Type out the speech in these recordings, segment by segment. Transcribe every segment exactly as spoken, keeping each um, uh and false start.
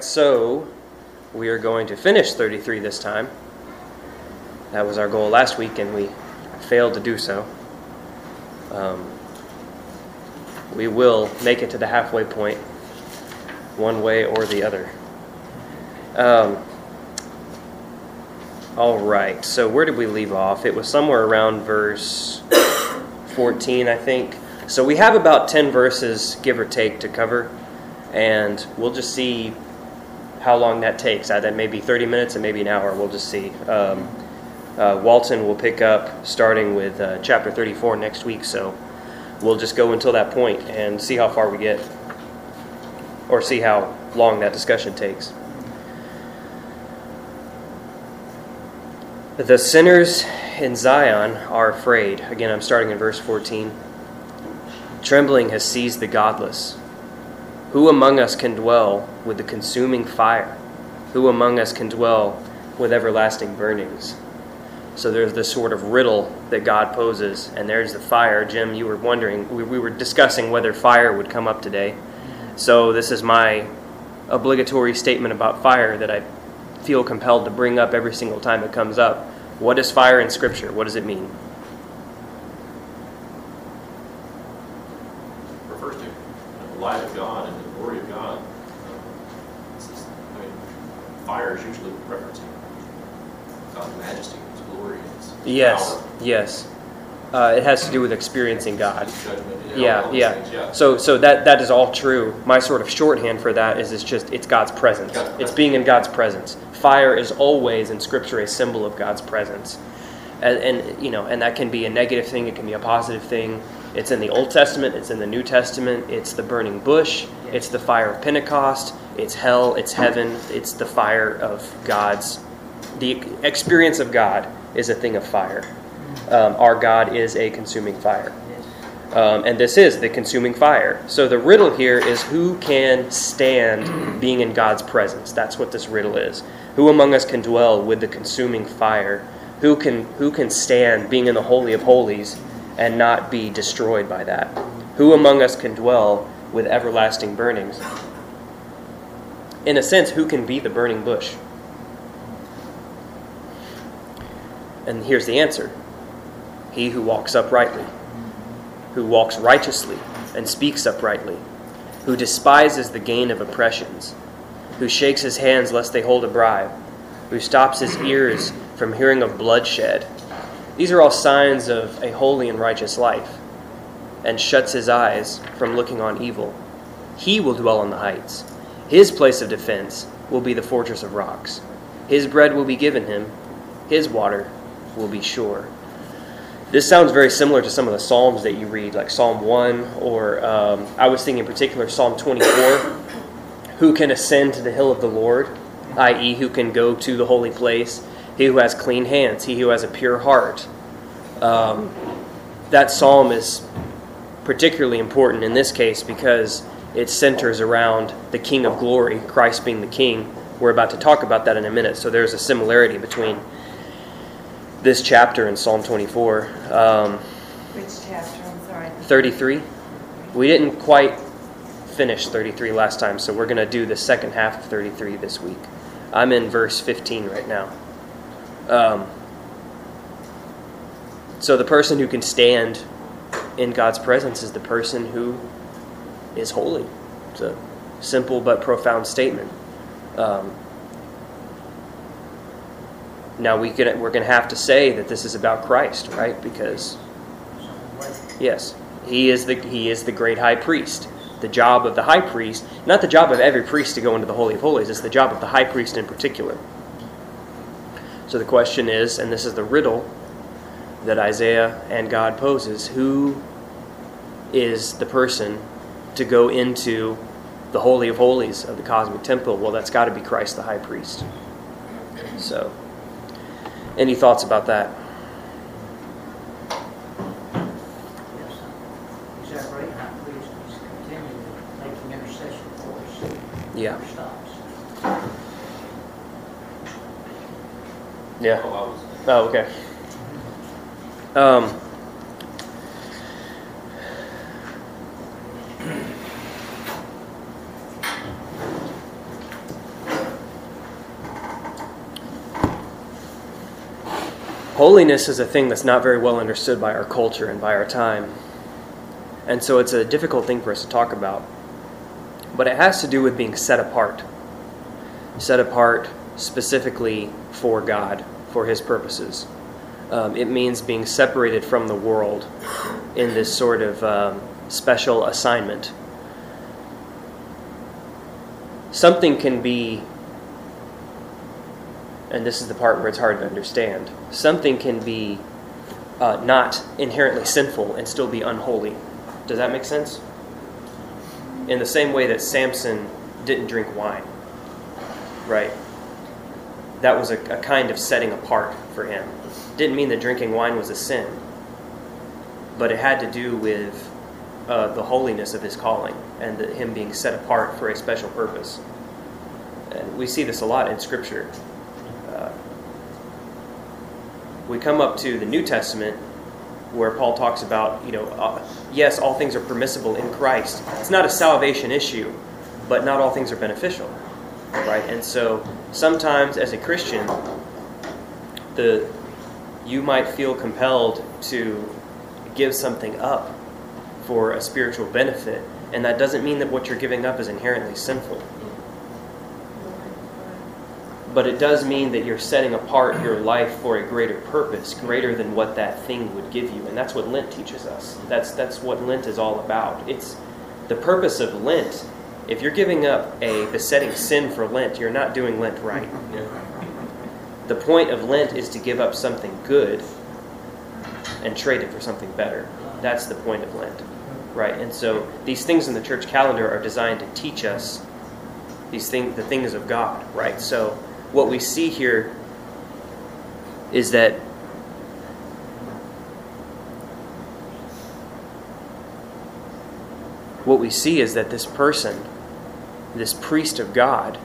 So we are going to finish thirty-three this time. That was our goal last week, and we failed to do so. Um, we will make it to the halfway point, one way or the other. Um, all right, so where did we leave off? It was somewhere around verse fourteen, I think. So we have about ten verses, give or take, to cover, and we'll just see how long that takes. That may be thirty minutes and maybe an hour. We'll just see. Um, uh, Walton will pick up starting with uh, chapter thirty-four next week, so we'll just go until that point and see how far we get, or see how long that discussion takes. The sinners in Zion are afraid. Again, I'm starting in verse fourteen. Trembling has seized the godless. Who among us can dwell with the consuming fire? Who among us can dwell with everlasting burnings? So there's this sort of riddle that God poses, and there's the fire. Jim, you were wondering, we, we were discussing whether fire would come up today. So this is my obligatory statement about fire that I feel compelled to bring up every single time it comes up. What is fire in Scripture? What does it mean? Yes, yes. Uh, it has to do with experiencing God. Yeah, yeah. So so that, that is all true. My sort of shorthand for that is it's just, it's God's presence. It's being in God's presence. Fire is always in Scripture a symbol of God's presence. And, and you know, and that can be a negative thing, it can be a positive thing. It's in the Old Testament, it's in the New Testament, it's the burning bush, it's the fire of Pentecost, it's hell, it's heaven, it's the fire of God's, the experience of God is a thing of fire. Um, our God is a consuming fire. Um, and this is the consuming fire. So the riddle here is who can stand being in God's presence? That's what this riddle is. Who among us can dwell with the consuming fire? Who can, who can stand being in the Holy of Holies and not be destroyed by that? Who among us can dwell with everlasting burnings? In a sense, who can be the burning bush? And here's the answer. He who walks uprightly, who walks righteously and speaks uprightly, who despises the gain of oppressions, who shakes his hands lest they hold a bribe, who stops his ears from hearing of bloodshed. These are all signs of a holy and righteous life, and shuts his eyes from looking on evil. He will dwell on the heights. His place of defense will be the fortress of rocks. His bread will be given him, his water will be sure. This sounds very similar to some of the Psalms that you read, like Psalm one, or um, I was thinking in particular Psalm twenty-four, who can ascend to the hill of the Lord, that is who can go to the holy place, he who has clean hands, he who has a pure heart. Um, that Psalm is particularly important in this case because it centers around the King of Glory, Christ being the King. We're about to talk about that in a minute, so there's a similarity between this chapter in Psalm twenty-four. Um, Which chapter? I'm sorry. thirty-three. We didn't quite finish thirty-three last time, so we're going to do the second half of thirty-three this week. I'm in verse fifteen right now. Um, so the person who can stand in God's presence is the person who is holy. It's a simple but profound statement. Um, Now, we could, we're going to have to say that this is about Christ, right? Because, yes, he is the he is the great high priest. The job of the high priest, not the job of every priest to go into the Holy of Holies, it's the job of the high priest in particular. So the question is, and this is the riddle that Isaiah and God poses, who is the person to go into the Holy of Holies of the cosmic temple? Well, that's got to be Christ the high priest. So, any thoughts about that? Yeah. Yeah. Oh, okay. Um, holiness is a thing that's not very well understood by our culture and by our time. And so it's a difficult thing for us to talk about. But it has to do with being set apart. Set apart specifically for God, for His purposes. Um, it means being separated from the world in this sort of um, special assignment. Something can be, and this is the part where it's hard to understand, something can be uh, not inherently sinful and still be unholy. Does that make sense? In the same way that Samson didn't drink wine, right? That was a, a kind of setting apart for him. Didn't mean that drinking wine was a sin, but it had to do with uh, the holiness of his calling and the, him being set apart for a special purpose. And we see this a lot in Scripture. Uh, we come up to the New Testament where Paul talks about, you know, uh, yes, all things are permissible in Christ. It's not a salvation issue, but not all things are beneficial, right? And so sometimes as a Christian, the you might feel compelled to give something up for a spiritual benefit, and that doesn't mean that what you're giving up is inherently sinful. But it does mean that you're setting apart your life for a greater purpose, greater than what that thing would give you. And that's what Lent teaches us. That's that's what Lent is all about. It's the purpose of Lent. If you're giving up a besetting sin for Lent, you're not doing Lent right. Yeah. The point of Lent is to give up something good and trade it for something better. That's the point of Lent, right? And so these things in the church calendar are designed to teach us these things, the things of God, right? So what we see here is that what we see is that this person, this priest of God,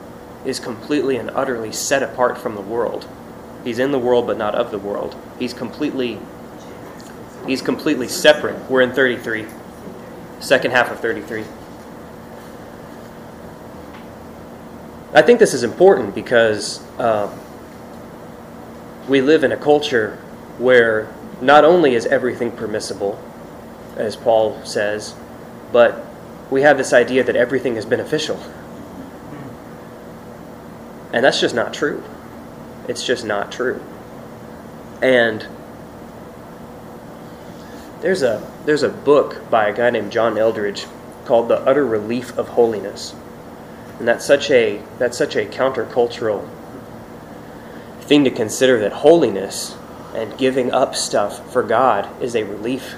is completely and utterly set apart from the world. He's in the world, but not of the world. He's completely, he's completely separate. We're in thirty-three, second half of thirty-three. I think this is important because um, we live in a culture where not only is everything permissible, as Paul says, but we have this idea that everything is beneficial. And that's just not true. It's just not true. And there's a there's a book by a guy named John Eldridge called The Utter Relief of Holiness. And that's such a that's such a countercultural thing to consider, that holiness and giving up stuff for God is a relief.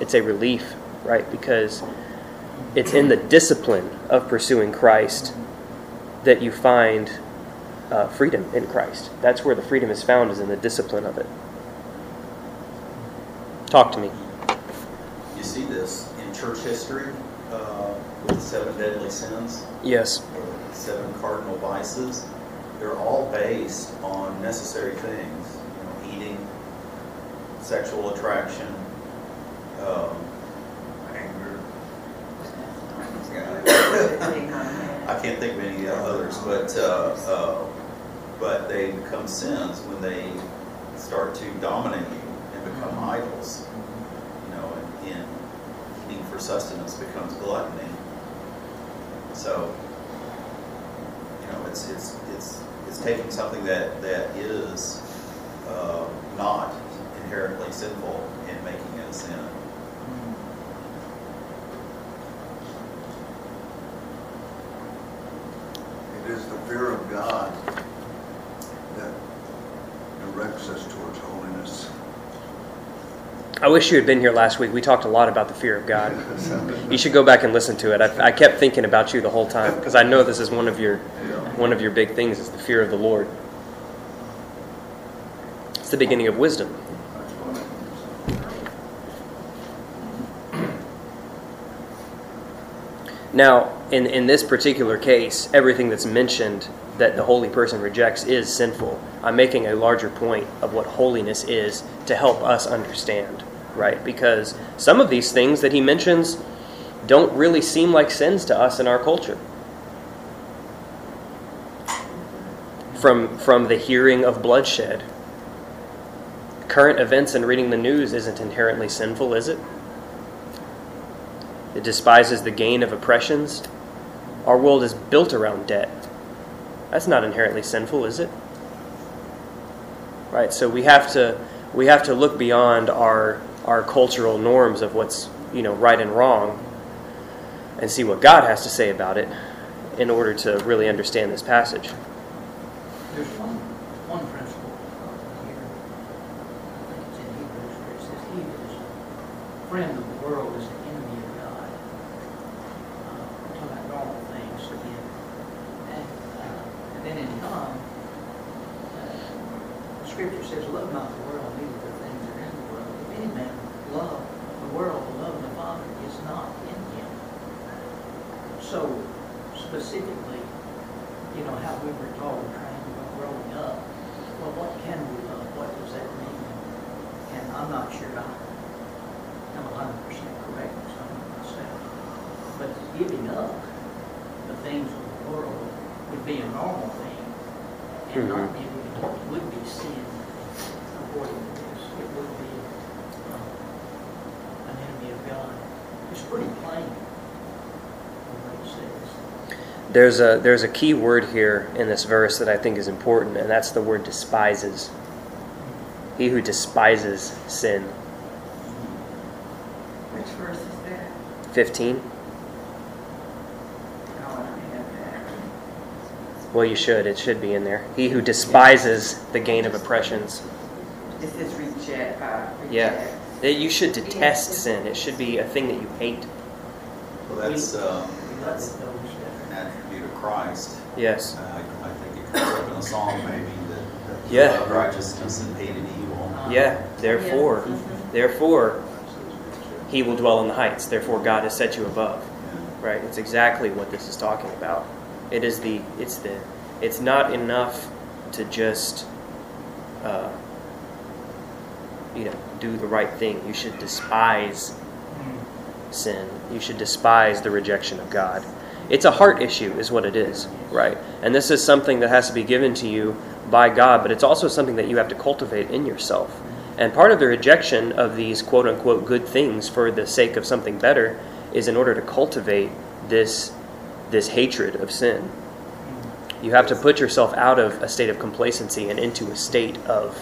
It's a relief, right? Because it's in the discipline of pursuing Christ that you find uh, freedom in Christ. That's where the freedom is found, is in the discipline of it. Talk to me. You see this in church history uh, with seven deadly sins. Yes. Or seven cardinal vices. They're all based on necessary things. You know, eating, sexual attraction, um, anger. I can't think of any others, but uh, uh, but they become sins when they start to dominate you and become idols. You know, and, and eating for sustenance becomes gluttony. So, you know, it's it's it's it's taking something that that is uh, not inherently sinful and making it a sin. Is the fear of God that directs us towards holiness. I wish you had been here last week. We talked a lot about the fear of God. You should go back and listen to it. I, I kept thinking about you the whole time because I know this is one of your yeah. one of your big things, is the fear of the Lord. It's the beginning of wisdom. Now, in, in this particular case, everything that's mentioned that the holy person rejects is sinful. I'm making a larger point of what holiness is to help us understand, right? Because some of these things that he mentions don't really seem like sins to us in our culture. From, from the hearing of bloodshed. Current events and reading the news isn't inherently sinful, is it? It despises the gain of oppressions. Our world is built around debt. That's not inherently sinful, is it? Right, so we have to we have to look beyond our our cultural norms of what's, you know, right and wrong and see what God has to say about it in order to really understand this passage. There's one one principle here. I think it's in Hebrews where it says he is a friend of the world is the enemy of God. Uh, talking about normal things again. And, uh, and then in John, uh, Scripture says, "Love not the world, neither the things that are in the world. If any man love the world, the love of the Father is not in him." So specifically, you know, how we were told growing up, well, what can we love? What does that mean? And I'm not sure I, I'm one hundred percent correct with some of myself. But giving up the things of the world would be a normal thing, and mm-hmm. not giving it up would be sin according to this. It would be um, an enemy of God. It's pretty plain what it says. There's a there's a key word here in this verse that I think is important, and that's the word despises. He who despises sin. Which verse is that? fifteen. Well, you should. It should be in there. He who despises the gain of oppressions. It says reject. Uh, reject. Yeah. You should detest sin. It should be a thing that you hate. Well, that's... Um, that's Christ. Yes. Uh, I think it comes up in a song, maybe, that, that yeah. love righteousness and hated evil. Yeah. Therefore, yeah. Mm-hmm. therefore, he will dwell in the heights. Therefore, God has set you above. Yeah. Right. It's exactly what this is talking about. It is the. It's the. It's not enough to just, uh, you know, do the right thing. You should despise mm-hmm. sin. You should despise the rejection of God. It's a heart issue is what it is, right? And this is something that has to be given to you by God, but it's also something that you have to cultivate in yourself. And part of the rejection of these quote-unquote good things for the sake of something better is in order to cultivate this this hatred of sin. You have to put yourself out of a state of complacency and into a state of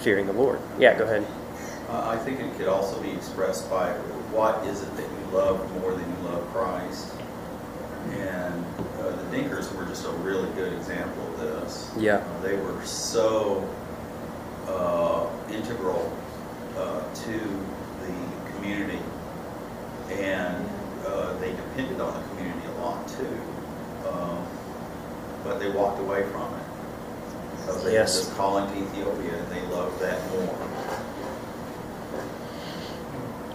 fearing the Lord. Yeah, go ahead. Uh, I think it could also be expressed by what is it that you love more than you love Christ? And uh, the Dinkers were just a really good example of this. Yeah. Uh, they were so uh, integral uh, to the community, and uh, they depended on the community a lot too. Um, but they walked away from it. So they yes. were just calling to Ethiopia, and they loved that more.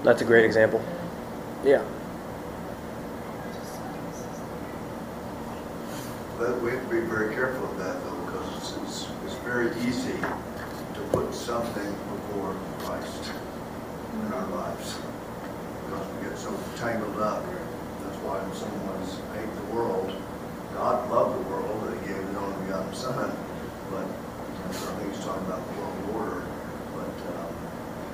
That's a great example. Yeah. But we have to be very careful of that, though, because it's, it's, it's very easy to put something before Christ in our lives. Because we get so tangled up. That's why when someone has hated the world, God loved the world, that He gave His only begotten Son. But I think He's talking about the world order. But... Um,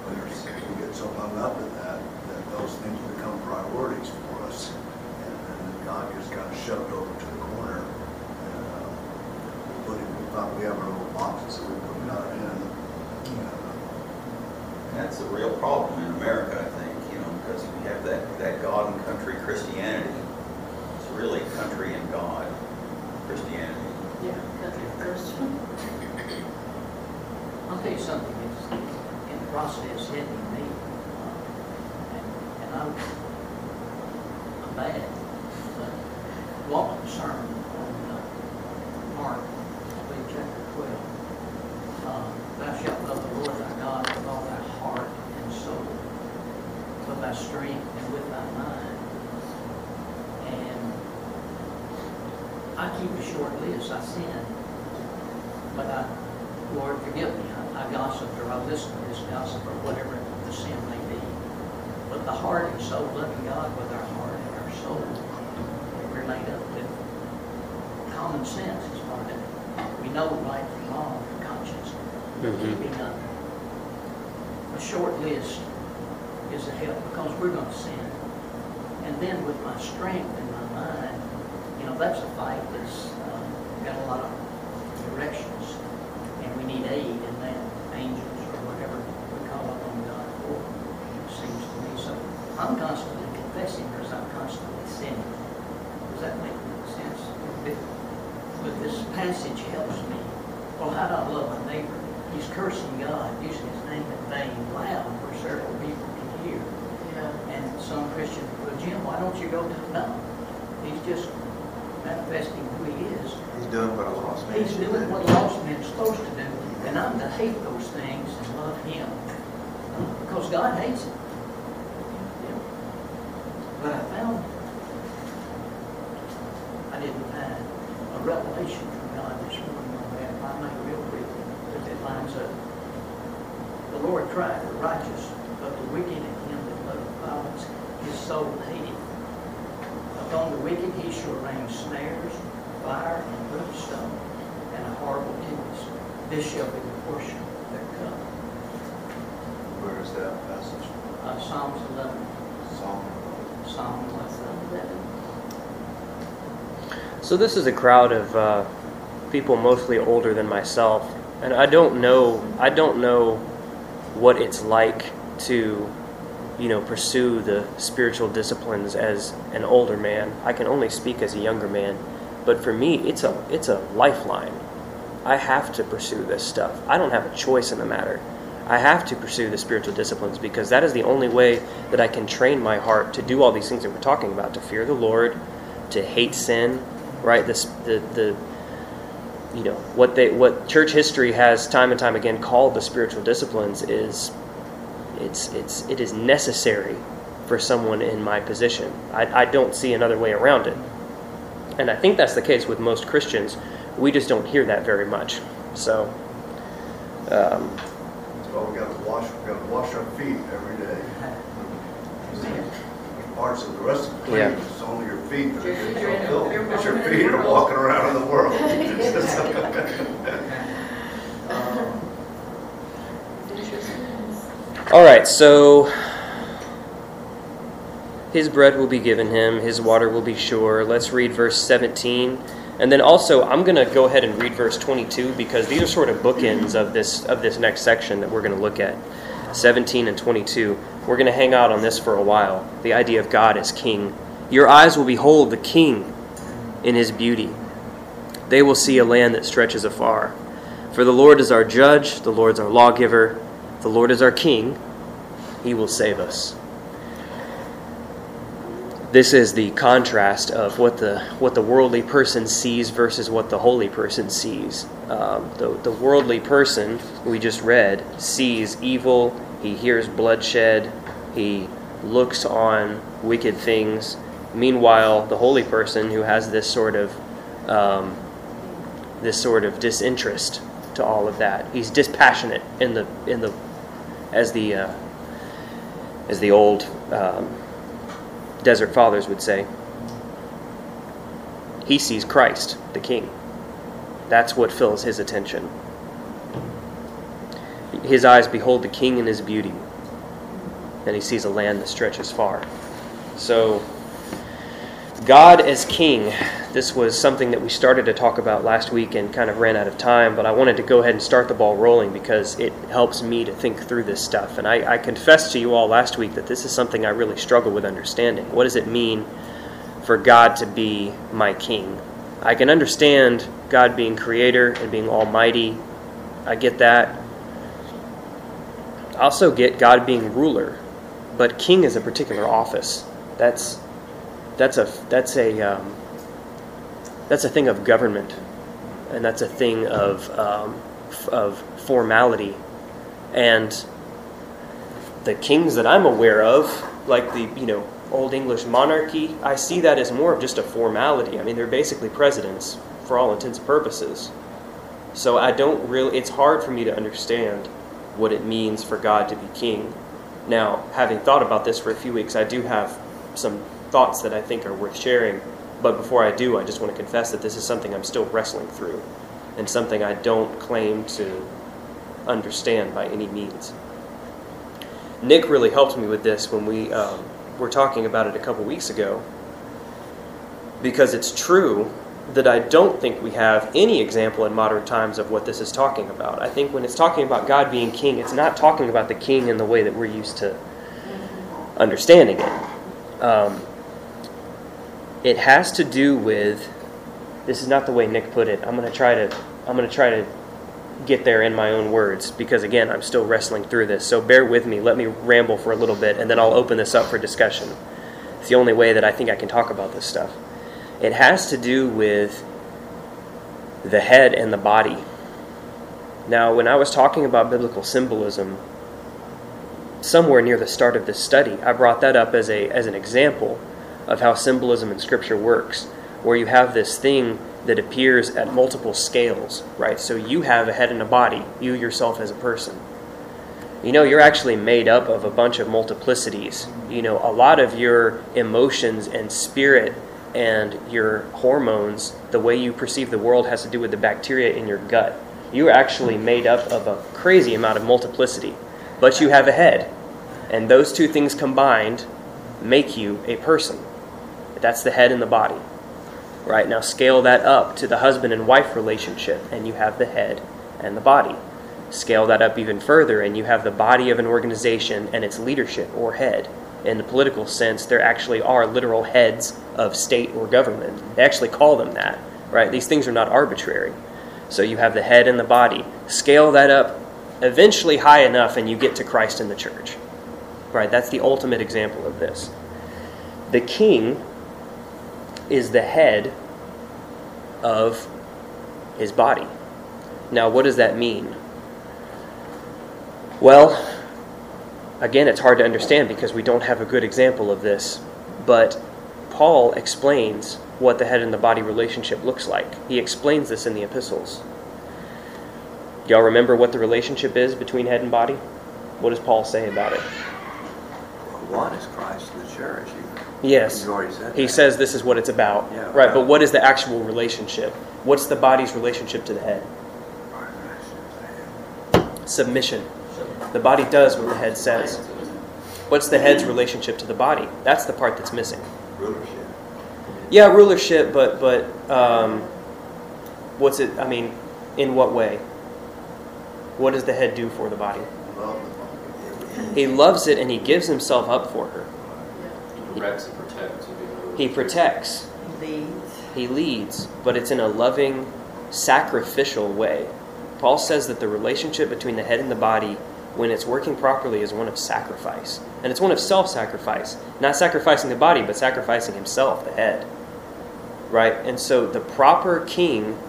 we get so hung up in that that those things become priorities for us, and, and God just got shoved over to the corner. And uh, we, put it, we thought we have our little boxes that we put God in. Uh, That's a real problem in America, I think. You know, because we have that that God and country Christianity. It's really country and God Christianity. Yeah, country first. I'll tell you something. It's, process hitting me, uh, and, and I'm, I'm bad, but Walton's sermon on uh, Mark, I believe chapter twelve, uh, thou shalt love the Lord thy God with all thy heart and soul, with thy strength and with thy mind, I keep a short list. I sin. But I, Lord, forgive me. I, I gossiped, or I listened to this gossip, or whatever the sin may be. But the heart and soul, loving God with our heart and our soul, we're laid up with common sense as part of it. We know right from wrong, conscience, keeping up. A short list is a help, because we're going to sin. And then with my strength and my mind, you know, that's a fight that's uh, got a lot of directions, and we need aid in that, angels or whatever we call upon God for, it seems to me. So I'm constantly confessing because I'm constantly sinning. Does that make sense? But this passage helps me. Well, how do I love my neighbor? He's cursing God, using his name in vain, loud, where several people can hear. Yeah. And some Christian, well, Jim, why don't you go to the mountain? He's just manifesting who he is. He's doing what a lost man He's doing what a lost man is supposed to do. And I'm to hate those things and love him. Because God hates it. Yeah. But I found, I didn't find a revelation from God this morning on that. I made real quick. It lines up. The Lord tried the righteous, but the wicked and him that loved violence, his soul hated. Upon the wicked he shall rain snares, fire, and brimstone, and a horrible tempest. This shall be the portion of their cup. Where is that passage? Uh, Psalms eleven. Psalm eleven. Psalm eleven. So this is a crowd of uh, people mostly older than myself. And I don't know, I don't know what it's like to, you know, pursue the spiritual disciplines as an older man. I can only speak as a younger man, but for me, it's a, it's a lifeline. I have to pursue this stuff. I don't have a choice in the matter. I have to pursue the spiritual disciplines because that is the only way that I can train my heart to do all these things that we're talking about, to fear the Lord, to hate sin, right? This, the, the, you know, what they what church history has time and time again called the spiritual disciplines is it's it's it is necessary for someone in my position. I, I don't see another way around it. And I think that's the case with most Christians. We just don't hear that very much. So um that's why we gotta wash we gotta wash our feet every day. Parts of the rest of the clean, yeah. It's only your feet that are getting so filled. It's your feet are walking around in the world. um. All right, so his bread will be given him, his water will be sure. Let's read verse seventeen. And then also, I'm going to go ahead and read verse twenty-two because these are sort of bookends of this of this next section that we're going to look at. seventeen and twenty-two. We're going to hang out on this for a while. The idea of God as king. Your eyes will behold the king in his beauty. They will see a land that stretches afar. For the Lord is our judge, the Lord is our lawgiver, the Lord is our king. He will save us. This is the contrast of what the what the worldly person sees versus what the holy person sees. Um, the, the worldly person, we just read, sees evil, he hears bloodshed, he looks on wicked things. Meanwhile, the holy person who has this sort of um, this sort of disinterest to all of that, he's dispassionate in the in the as the uh, as the old. Um, Desert Fathers would say. He sees Christ, the King. That's what fills his attention. His eyes behold the King in his beauty, and he sees a land that stretches far. So, God as King. This was something that we started to talk about last week and kind of ran out of time, but I wanted to go ahead and start the ball rolling because it helps me to think through this stuff. And I, I confessed to you all last week that this is something I really struggle with understanding. What does it mean for God to be my King? I can understand God being Creator and being Almighty. I get that. I also get God being ruler, but King is a particular office. That's that's a that's a um, that's a thing of government, and that's a thing of um, f- of formality. And the kings that I'm aware of, like the you know Old English monarchy, I see that as more of just a formality. I mean, they're basically presidents for all intents and purposes. So I don't really, it's hard for me to understand what it means for God to be king. Now, having thought about this for a few weeks, I do have some thoughts that I think are worth sharing. But before I do, I just want to confess that this is something I'm still wrestling through and something I don't claim to understand by any means. Nick really helped me with this when we um, were talking about it a couple weeks ago, because it's true that I don't think we have any example in modern times of what this is talking about. I think when it's talking about God being king, it's not talking about the king in the way that we're used to understanding it. Um, it has to do with, this is not the way Nick put it. I'm going to try to, I'm going to try to get there in my own words, because again, I'm still wrestling through this. So bear with me. Let me ramble for a little bit, and then I'll open this up for discussion. It's the only way that I think I can talk about this stuff. It has to do with the head and the body. Now, when I was talking about biblical symbolism, somewhere near the start of this study, I brought that up as a as an example of how symbolism in Scripture works, where you have this thing that appears at multiple scales, right? So you have a head and a body, you yourself as a person. You know, you're actually made up of a bunch of multiplicities. You know, a lot of your emotions and spirit and your hormones, the way you perceive the world, has to do with the bacteria in your gut. You're actually made up of a crazy amount of multiplicity, but you have a head, and those two things combined make you a person. That's the head and the body. Right, now scale that up to the husband and wife relationship, and you have the head and the body. Scale that up even further, and you have the body of an organization and its leadership, or head. In the political sense, there actually are literal heads of state or government. They actually call them that, right? These things are not arbitrary. So you have the head and the body. Scale that up eventually high enough, and you get to Christ and the church. Right, that's the ultimate example of this. The king is the head of his body. Now, what does that mean? Well, again, it's hard to understand because we don't have a good example of this, but Paul explains what the head and the body relationship looks like. He explains this in the epistles. Y'all remember what the relationship is between head and body? What does Paul say about it? One is Christ and the church. Yes, he says this is what it's about, yeah, right? But what is the actual relationship? What's the body's relationship to the head? Submission. The body does what the head says. What's the head's relationship to the body? That's the part that's missing. Rulership. Yeah, rulership, but but um, what's it? I mean, in what way? What does the head do for the body? He loves it, and he gives himself up for her. He protects. He protects. He leads. He leads, but it's in a loving, sacrificial way. Paul says that the relationship between the head and the body, when it's working properly, is one of sacrifice. And it's one of self-sacrifice. Not sacrificing the body, but sacrificing himself, the head. Right? And so the proper king,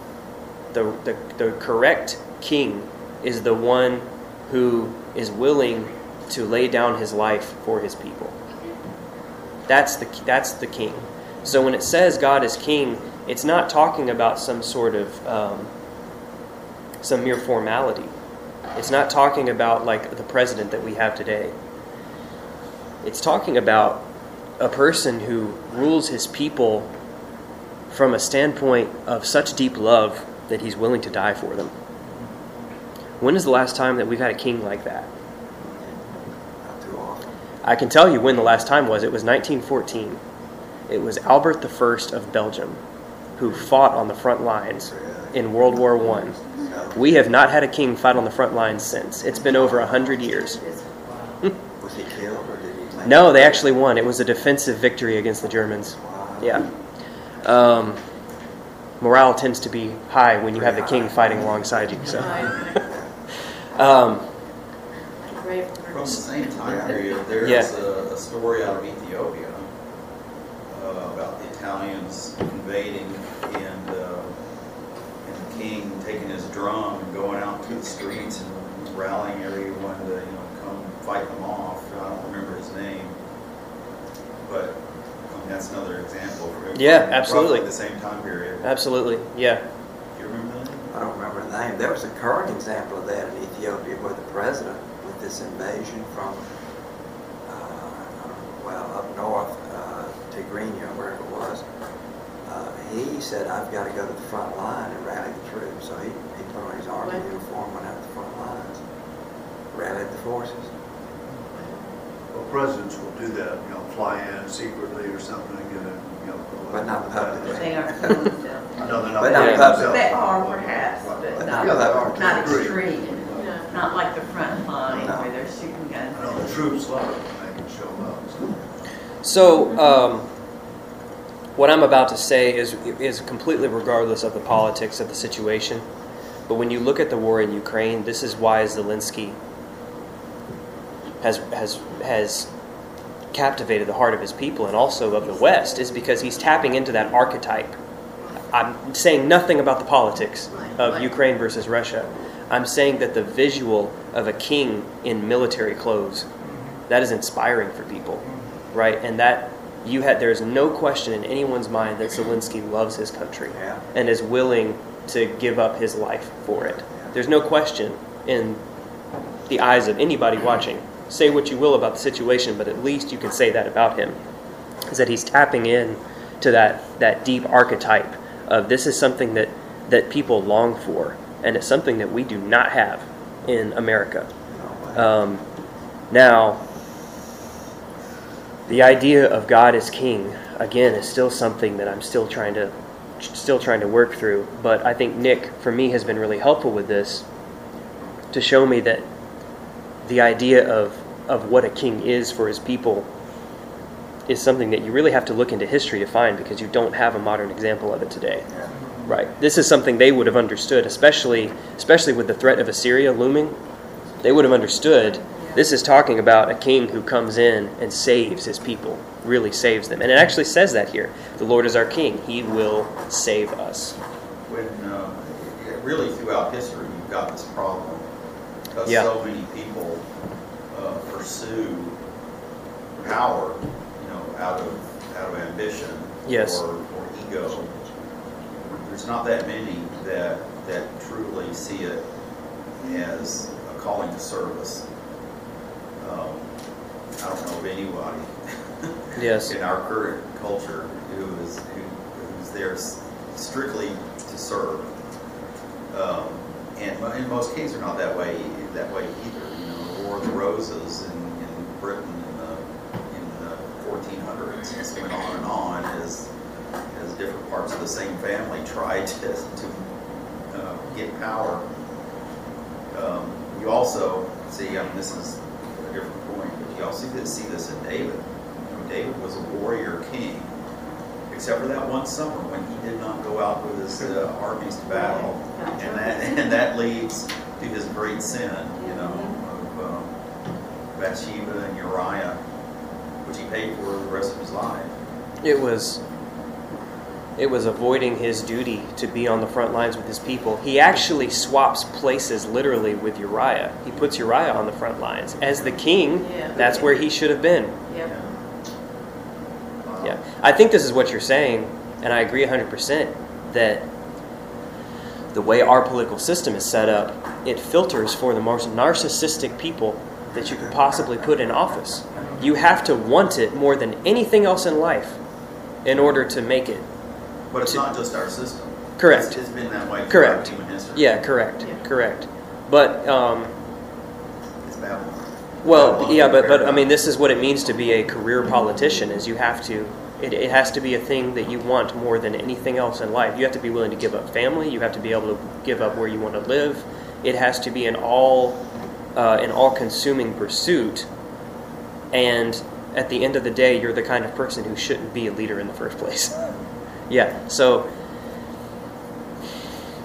the, the, the correct king, is the one who is willing to lay down his life for his people. That's the that's the king. So when it says God is king, it's not talking about some sort of um, some mere formality. It's not talking about like the president that we have today. It's talking about a person who rules his people from a standpoint of such deep love that he's willing to die for them. When is the last time that we've had a king like that? I can tell you when the last time was. It was nineteen fourteen. It was Albert the First of Belgium who fought on the front lines in World War One. We have not had a king fight on the front lines since. It's been over one hundred years. Was he killed or did he? No, they actually won. It was a defensive victory against the Germans. Yeah. Um, morale tends to be high when you have the king fighting alongside you. So. um, From the same time period, there is yeah. a, a story out of Ethiopia uh, about the Italians invading and, uh, and the king taking his drum and going out to the streets and rallying everyone to, you know, come fight them off. I don't remember his name, but that's another example. Remember, yeah, absolutely. The same time period. Absolutely, yeah. Do you remember that? I don't remember the name. There was a current example of that in Ethiopia where the president, with this invasion from, uh, well, up north uh, to Tigrinya, wherever it was, uh, he said, I've got to go to the front line and rally the troops. So he, he put on his army right. uniform, went out to the front lines, rallied the forces. Well, presidents will do that, you know, fly in secretly or something, and, you know, but not publicly. They aren't killing themselves. No, they're not but killing not themselves. They are, perhaps, but, but not, not, not extreme. No. Not like the front line no. where they're shooting guns. No, the troops love it. They can show up. So, so um, what I'm about to say is is completely regardless of the politics of the situation. But when you look at the war in Ukraine, this is why Zelensky has has has captivated the heart of his people and also of the West, is because he's tapping into that archetype. I'm saying nothing about the politics of Ukraine versus Russia. I'm saying that the visual of a king in military clothes, that is inspiring for people, right? And that you had there's no question in anyone's mind that Zelensky loves his country and is willing to give up his life for it. There's no question in the eyes of anybody watching. Say what you will about the situation, but at least you can say that about him, is that he's tapping in to that, that deep archetype of this is something that, that people long for, and it's something that we do not have in America. Um, now, the idea of God as king, again, is still something that I'm still trying to still trying to work through, but I think Nick, for me, has been really helpful with this to show me that the idea of, of what a king is for his people is something that you really have to look into history to find, because you don't have a modern example of it today. Yeah. Right. This is something they would have understood, especially especially with the threat of Assyria looming. They would have understood this is talking about a king who comes in and saves his people, really saves them. And it actually says that here. The Lord is our king. He will save us. When uh, really throughout history you've got this problem. Because yeah. so many people uh, pursue power, you know, out of out of ambition yes. or, or ego. There's not that many that that truly see it as a calling to service. Um, I don't know of anybody yes. in our current culture who is who, who's there strictly to serve. Um, And, and most kings are not that way that way either. You know, the War of the Roses in, in Britain in the, in the fourteen hundreds just went on and on as as different parts of the same family tried to to uh, get power. Um, you also see, I mean, this is a different point, but you also see this, see this in David. You know, David was a warrior king, except for that one summer when he did not go out with his uh, armies to battle, and that and that leads to his great sin, you know, of um, Bathsheba and Uriah, which he paid for the rest of his life. It was, it was avoiding his duty to be on the front lines with his people. He actually swaps places literally with Uriah. He puts Uriah on the front lines as the king. Yeah. That's where he should have been. Yeah. Yeah, I think this is what you're saying, and I agree one hundred percent that the way our political system is set up, it filters for the most narcissistic people that you could possibly put in office. You have to want it more than anything else in life in order to make it. But it's to, not just our system. Correct. It's, it's been that way for human history. Yeah, correct, yeah. correct. But um, it's Babylon. Well, yeah, but, but I mean, this is what it means to be a career politician, is you have to, it, it has to be a thing that you want more than anything else in life. You have to be willing to give up family. You have to be able to give up where you want to live. It has to be an all, uh, an all-consuming pursuit. And at the end of the day, you're the kind of person who shouldn't be a leader in the first place. Yeah, so,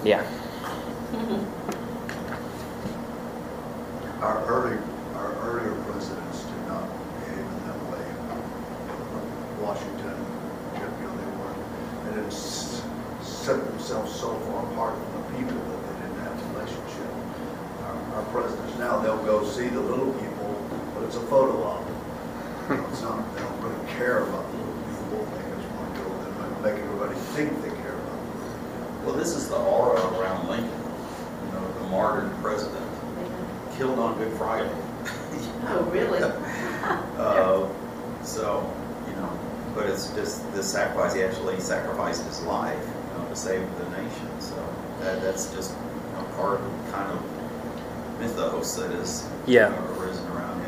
yeah. Our early Washington, you know, they were, they didn't set themselves so far apart from the people that they didn't have a relationship. Our, our presidents now, they'll go see the little people, but it's a photo op. You know, it's not, they don't really care about the little people. They everybody think they care about. Well, this is the aura around Lincoln, you know, the martyred president, killed on Good Friday. Oh, really? uh, so, you know, but it's just this sacrifice. He actually sacrificed his life, you know, to save the nation. So that, that's just you know, part of the kind of mythos that is yeah. you know, arisen around him.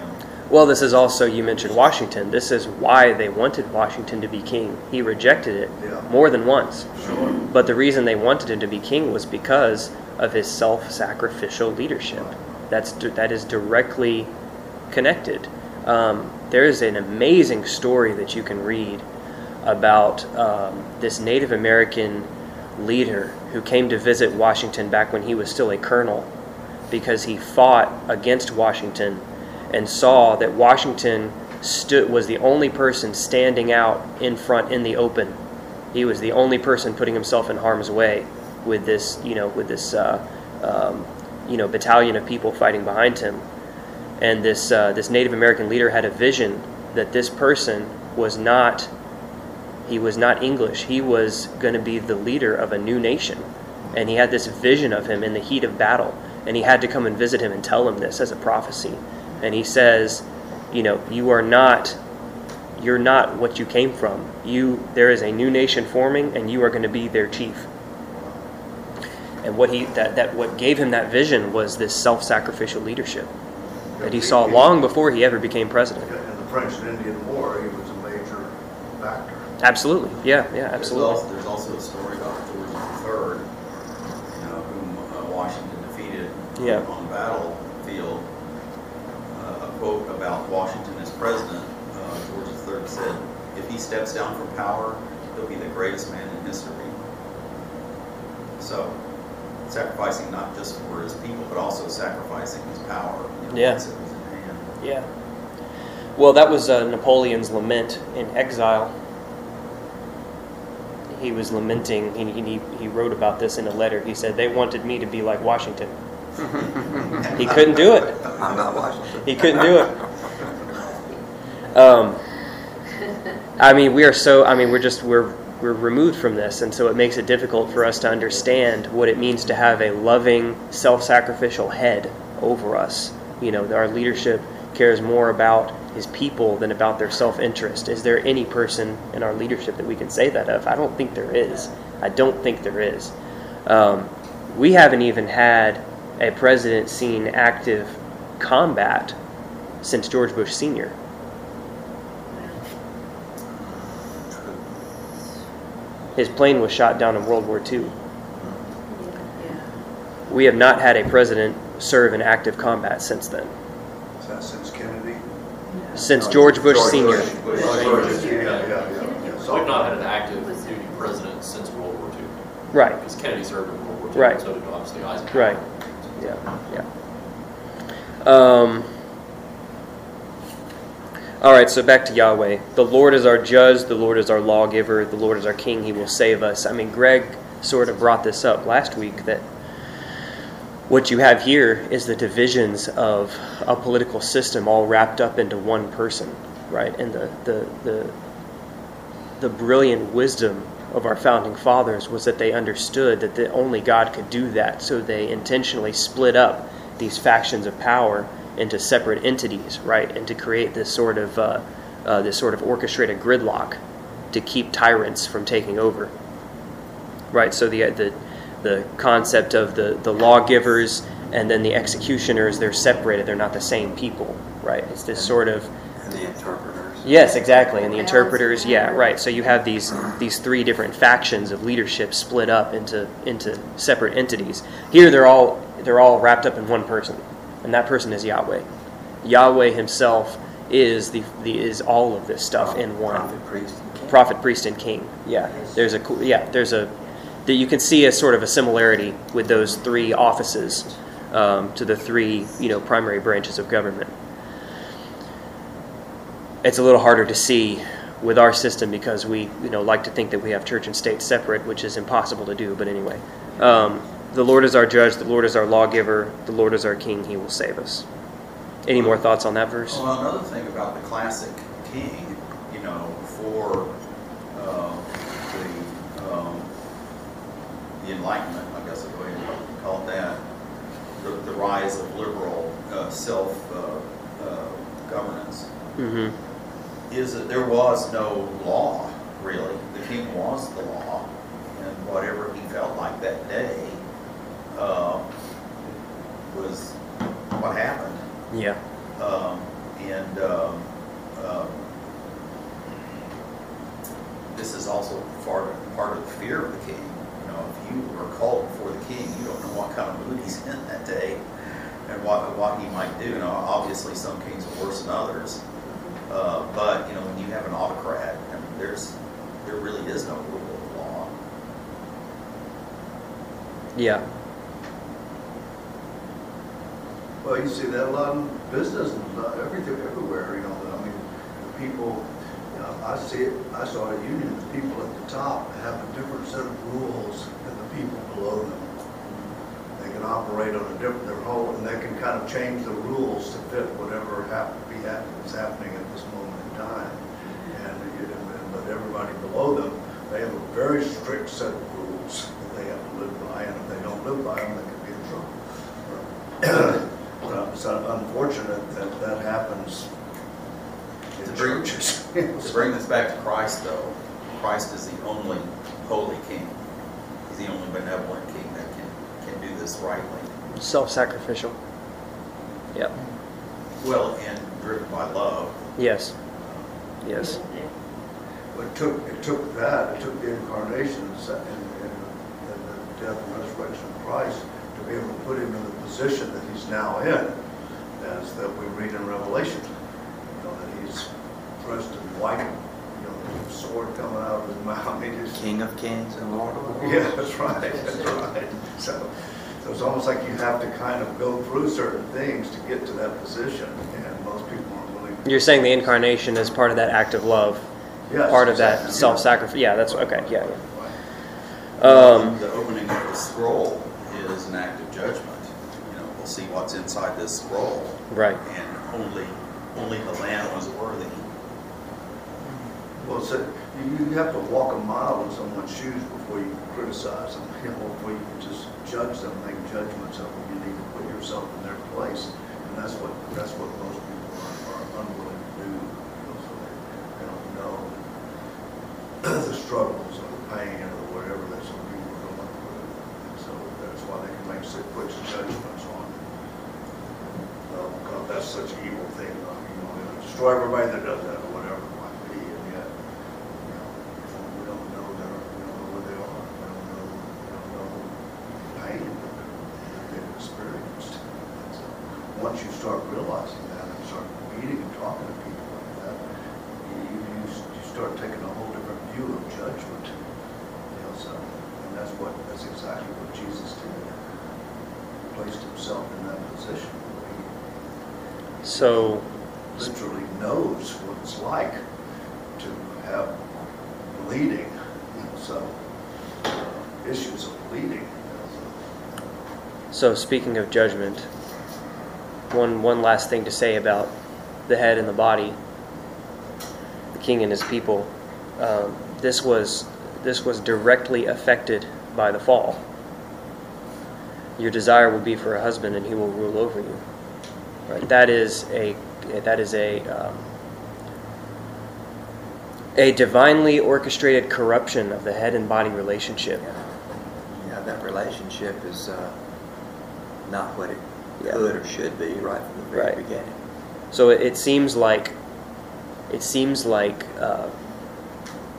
Well, this is also, you mentioned Washington. This is why they wanted Washington to be king. He rejected it yeah. more than once. Sure. But the reason they wanted him to be king was because of his self-sacrificial leadership. That's, that is directly connected. Um, there is an amazing story that you can read about um, this Native American leader who came to visit Washington back when he was still a colonel because he fought against Washington and saw that Washington stood was the only person standing out in front in the open. He was the only person putting himself in harm's way with this, you know, with this uh, um, you know, battalion of people fighting behind him. And this uh, this Native American leader had a vision that this person was not, he was not English. He was going to be the leader of a new nation. And he had this vision of him in the heat of battle. And he had to come and visit him and tell him this as a prophecy. And he says, you know, you are not, you're not what you came from. You, there is a new nation forming and you are going to be their chief. And what he that, that what gave him that vision was this self-sacrificial leadership that he saw long before he ever became president. In the French and Indian War, he was a major factor. Absolutely, yeah, yeah, absolutely. There's also, there's also a story about George the third, you know, whom uh, Washington defeated yeah. on the battlefield. Uh, a quote about Washington as president: uh, George the third said, "If he steps down from power, he'll be the greatest man in history." So, sacrificing not just for his people, but also sacrificing his power. You know, yeah. It was in hand. Yeah. Well, that was uh, Napoleon's lament in exile. He was lamenting, and he, he wrote about this in a letter. He said, "They wanted me to be like Washington." He couldn't do it. I'm not Washington. He couldn't do it. Um, I mean, we are so, I mean, we're just, we're, We're removed from this, and so it makes it difficult for us to understand what it means to have a loving, self-sacrificial head over us. You know, our leadership cares more about his people than about their self-interest. Is there any person in our leadership that we can say that of? I don't think there is. I don't think there is. Um, we haven't even had a president seen active combat since George Bush Senior His plane was shot down in World War Two. Yeah. We have not had a president serve in active combat since then. Is that since Kennedy? No. Since no, George Bush George, Senior Bush, Bush, Bush, Bush, Bush. Yeah, yeah, yeah. yeah. So we've not had an active duty president since World War Two. Right. Because Kennedy served in World War Two. Right. So did obviously Eisenhower. Right. Yeah. Yeah. Um. All right, so back to Yahweh. The Lord is our judge, the Lord is our lawgiver, the Lord is our king, he will save us. I mean, Greg sort of brought this up last week, that what you have here is the divisions of a political system all wrapped up into one person, right? And the the the, the brilliant wisdom of our founding fathers was that they understood that the only God could do that, so they intentionally split up these factions of power into separate entities, right, and to create this sort of uh, uh, this sort of orchestrated gridlock to keep tyrants from taking over, right? So the the the concept of the the lawgivers and then the executioners, they're separated; they're not the same people, right? It's this sort of and the interpreters. Yes, exactly, and the interpreters. Yeah, right. So you have these these three different factions of leadership split up into into separate entities. Here, they're all they're all wrapped up in one person. And that person is Yahweh. Yahweh himself is the, the is all of this stuff in one. Prophet, priest, and king. Prophet, priest, and king. Yeah, there's a yeah, there's a that you can see a sort of a similarity with those three offices um, to the three you know primary branches of government. It's a little harder to see with our system because we you know like to think that we have church and state separate, which is impossible to do. But anyway. Um, The Lord is our judge, the Lord is our lawgiver, the Lord is our king, he will save us. Any more thoughts on that verse? Well, another thing about the classic king, you know, before uh, the uh, the Enlightenment, I guess I'll go ahead and call it that, the, the rise of liberal uh, self-governance. Uh, uh, mm-hmm. Is that there was no law, really. The king was the law, and whatever he felt like that day uh, was what happened. Yeah. Um, and um, um, this is also part of, part of the fear of the king. You know, if you are called before the king, you don't know what kind of mood he's in that day and what, what he might do. You know, obviously some kings are worse than others, uh, but you know, when you have an autocrat, I mean, there's there really is no rule of law. Yeah. Well, you see that a lot in business, and everything, everywhere. You know, I mean, the people. You know, I see it. I saw at union. The people at the top have a different set of rules than the people below them. They can operate on a different their whole, and they can kind of change the rules to fit whatever happen, be happen, is happening at this moment in time. And, you know, and but everybody below them, they have a very strict set of rules that they have to live by, and if they don't live by them, they can be in trouble. It's unfortunate that that happens in to bring, churches. To bring this back to Christ, though, Christ is the only holy king. He's the only benevolent king that can, can do this rightly. Self-sacrificial. Yep. Well, and driven by love. Yes. Yes. But it took, it took that, it took the incarnation and, and, and the death and resurrection of Christ to be able to put him in the position that he's now in, as that we read in Revelation, you know, that he's dressed in white, you know, the sword coming out of his mouth. He just, King of kings and Lord of lords. Yeah, that's right, that's right. So, so it's almost like you have to kind of go through certain things to get to that position, and most people aren't willing to. You're saying the incarnation is part of that act of love, yes, part of exactly. that self-sacrifice. Yeah, that's okay. Yeah, yeah. Um, the opening of the scroll is an act of judgment. You know, we'll see what's inside this scroll. Right. And only only the Lamb was worthy. Well, so you have to walk a mile in someone's shoes before you criticize them, you know, before you just judge them, make judgments of them. You need to put yourself in their place, and that's what that's what most people are, are unwilling to do. You know, so they, they don't know the struggles or the pain or the whatever that some people are going through. So that's why they can make such quick judgments. God, that's such an evil thing. You know, destroy everybody that does that, or whatever it might be. And yet, you know, we don't know their, we don't know where they are. We don't know, we don't know the pain that they've experienced. And so once you start realizing that and start meeting and talking to people like that, you, you, you start taking a whole different view of judgment. You know, so, and that's what, that's exactly what Jesus did. He placed himself in that position. So, literally knows what it's like to have bleeding, you know, so uh, issues of bleeding. You know, so. so, speaking of judgment, one one last thing to say about the head and the body, the king and his people. Um, this was this was directly affected by the fall. Your desire will be for a husband, and he will rule over you. Right. That is a that is a um, a divinely orchestrated corruption of the head and body relationship. Yeah, yeah that relationship is uh, not what it yeah. could or should be right from the very right. beginning. So it, it seems like it seems like uh,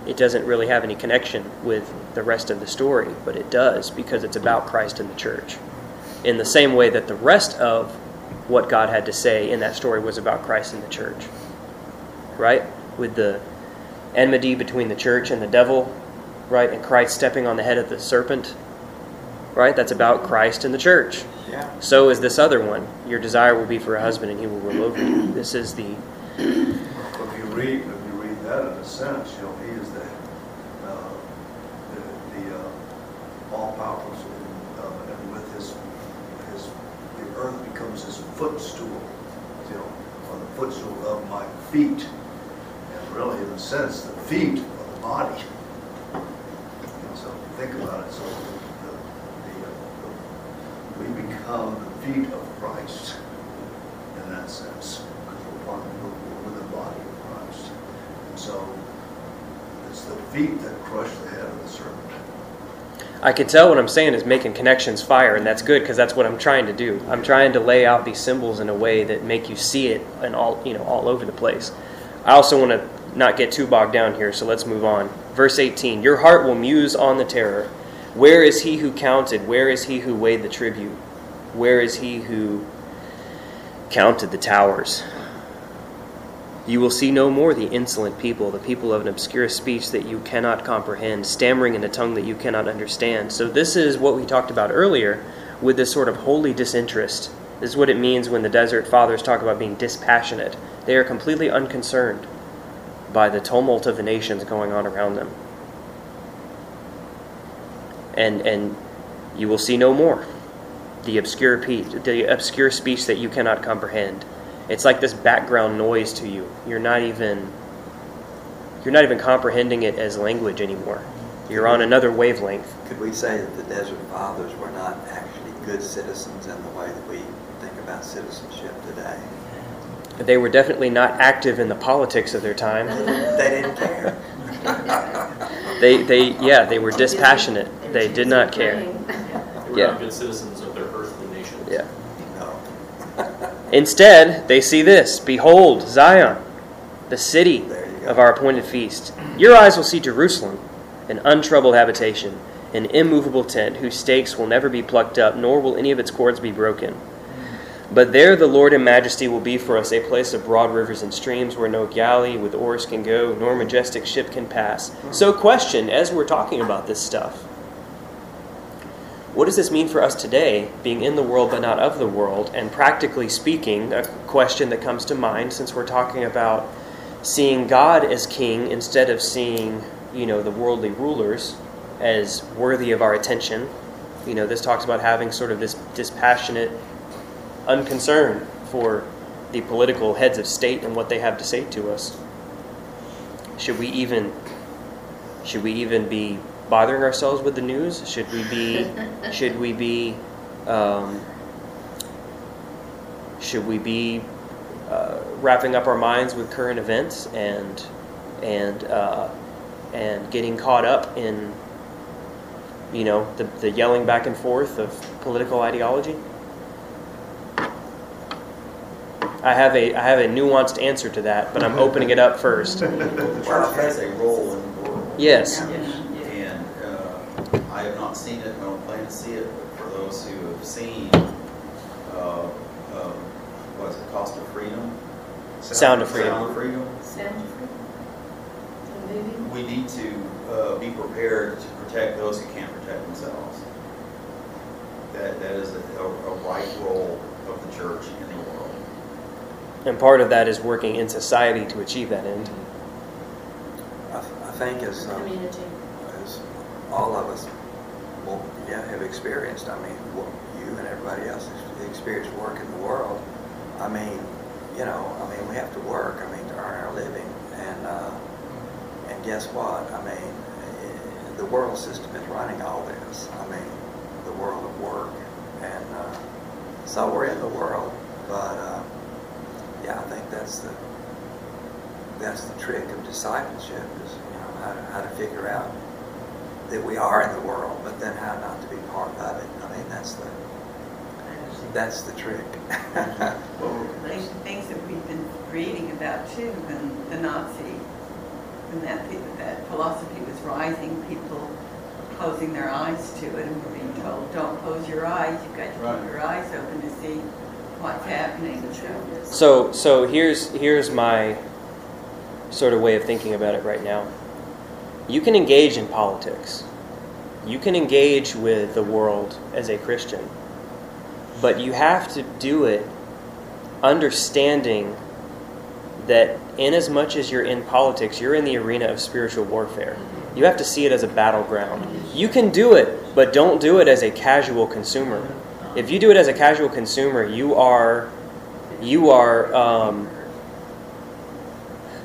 it doesn't really have any connection with the rest of the story, but it does because it's about Christ and the church. In the same way that the rest of what God had to say in that story was about Christ and the church, right? With the enmity between the church and the devil, right? And Christ stepping on the head of the serpent, right? That's about Christ and the church. Yeah. So is this other one. Your desire will be for a husband and he will rule over you. This is the... Well, if you read, if you read that in a sense, you know, he is the, uh, the, the uh, all-powerful, uh, and with his, his the earth becomes his footstool, you know, or the footstool of my feet. And really, in a sense, the feet of the body. And so, if you think about it, so the, feet of Christ in that sense, because we're part of the we're within the body of Christ. And so it's the feet that crush the head of the serpent. I can tell what I'm saying is making connections fire, and that's good because that's what I'm trying to do. I'm trying to lay out these symbols in a way that make you see it and all you know all over the place. I also want to not get too bogged down here, so let's move on. Verse eighteen, your heart will muse on the terror. Where is he who counted? Where is he who weighed the tribute? Where is he who counted the towers? You will see no more the insolent people, the people of an obscure speech that you cannot comprehend, stammering in a tongue that you cannot understand. So this is what we talked about earlier with this sort of holy disinterest. This is what it means when the Desert Fathers talk about being dispassionate. They are completely unconcerned by the tumult of the nations going on around them. And and you will see no more the obscure pe- the obscure speech that you cannot comprehend. It's like this background noise to you. You're not even you're not even comprehending it as language anymore. You're on another wavelength. Could we say that the Desert Fathers were not actually good citizens in the way that we think about citizenship today? They were definitely not active in the politics of their time. They didn't care. They they yeah, they were dispassionate. They did not care. They were yeah. not good citizens of their earthly nations. Yeah. Instead, they see this. Behold, Zion, the city of our appointed feast. Your eyes will see Jerusalem, an untroubled habitation, an immovable tent, whose stakes will never be plucked up, nor will any of its cords be broken. But there the Lord in majesty will be for us, a place of broad rivers and streams, where no galley with oars can go, nor majestic ship can pass. So question, as we're talking about this stuff, what does this mean for us today, being in the world but not of the world? And practically speaking, a question that comes to mind, since we're talking about seeing God as king instead of seeing, you know, the worldly rulers as worthy of our attention. You know, this talks about having sort of this dispassionate unconcern for the political heads of state and what they have to say to us. Should we even, should we even be bothering ourselves with the news? Should we be? Should we be? Um, should we be uh, wrapping up our minds with current events and and uh, and getting caught up in you know the the yelling back and forth of political ideology? I have a I have a nuanced answer to that, but I'm opening it up first. Well, there's a role in the world. Yes. yes. I have not seen it, and I don't plan to see it, but for those who have seen, uh, uh, what is it, Cost of Freedom? Sound, Sound of Freedom. Sound of Freedom. Sound of Freedom. We need to uh, be prepared to protect those who can't protect themselves. That That is a, a right role of the church in the world. And part of that is working in society to achieve that end. I, th- I think it's... Um, community. It's, all of us well, yeah, have experienced, I mean, you and everybody else has experienced work in the world. I mean, you know, I mean, we have to work, I mean, to earn our living. And uh, and guess what? I mean, the world system is running all this. I mean, the world of work. And uh, so we're in the world. But, uh, yeah, I think that's the that's the trick of discipleship is, you know, how to, how to figure out that we are in the world, but then how not to be part of it. I mean, that's the that's the trick. These things that we've been reading about too, when the Nazi, when that that philosophy was rising, people closing their eyes to it, and we're being told, "Don't close your eyes. You've got to right. keep your eyes open to see what's happening." So, so here's here's my sort of way of thinking about it right now. You can engage in politics. You can engage with the world as a Christian. But you have to do it understanding that inasmuch as you're in politics, you're in the arena of spiritual warfare. You have to see it as a battleground. You can do it, but don't do it as a casual consumer. If you do it as a casual consumer, you are... You are... Um,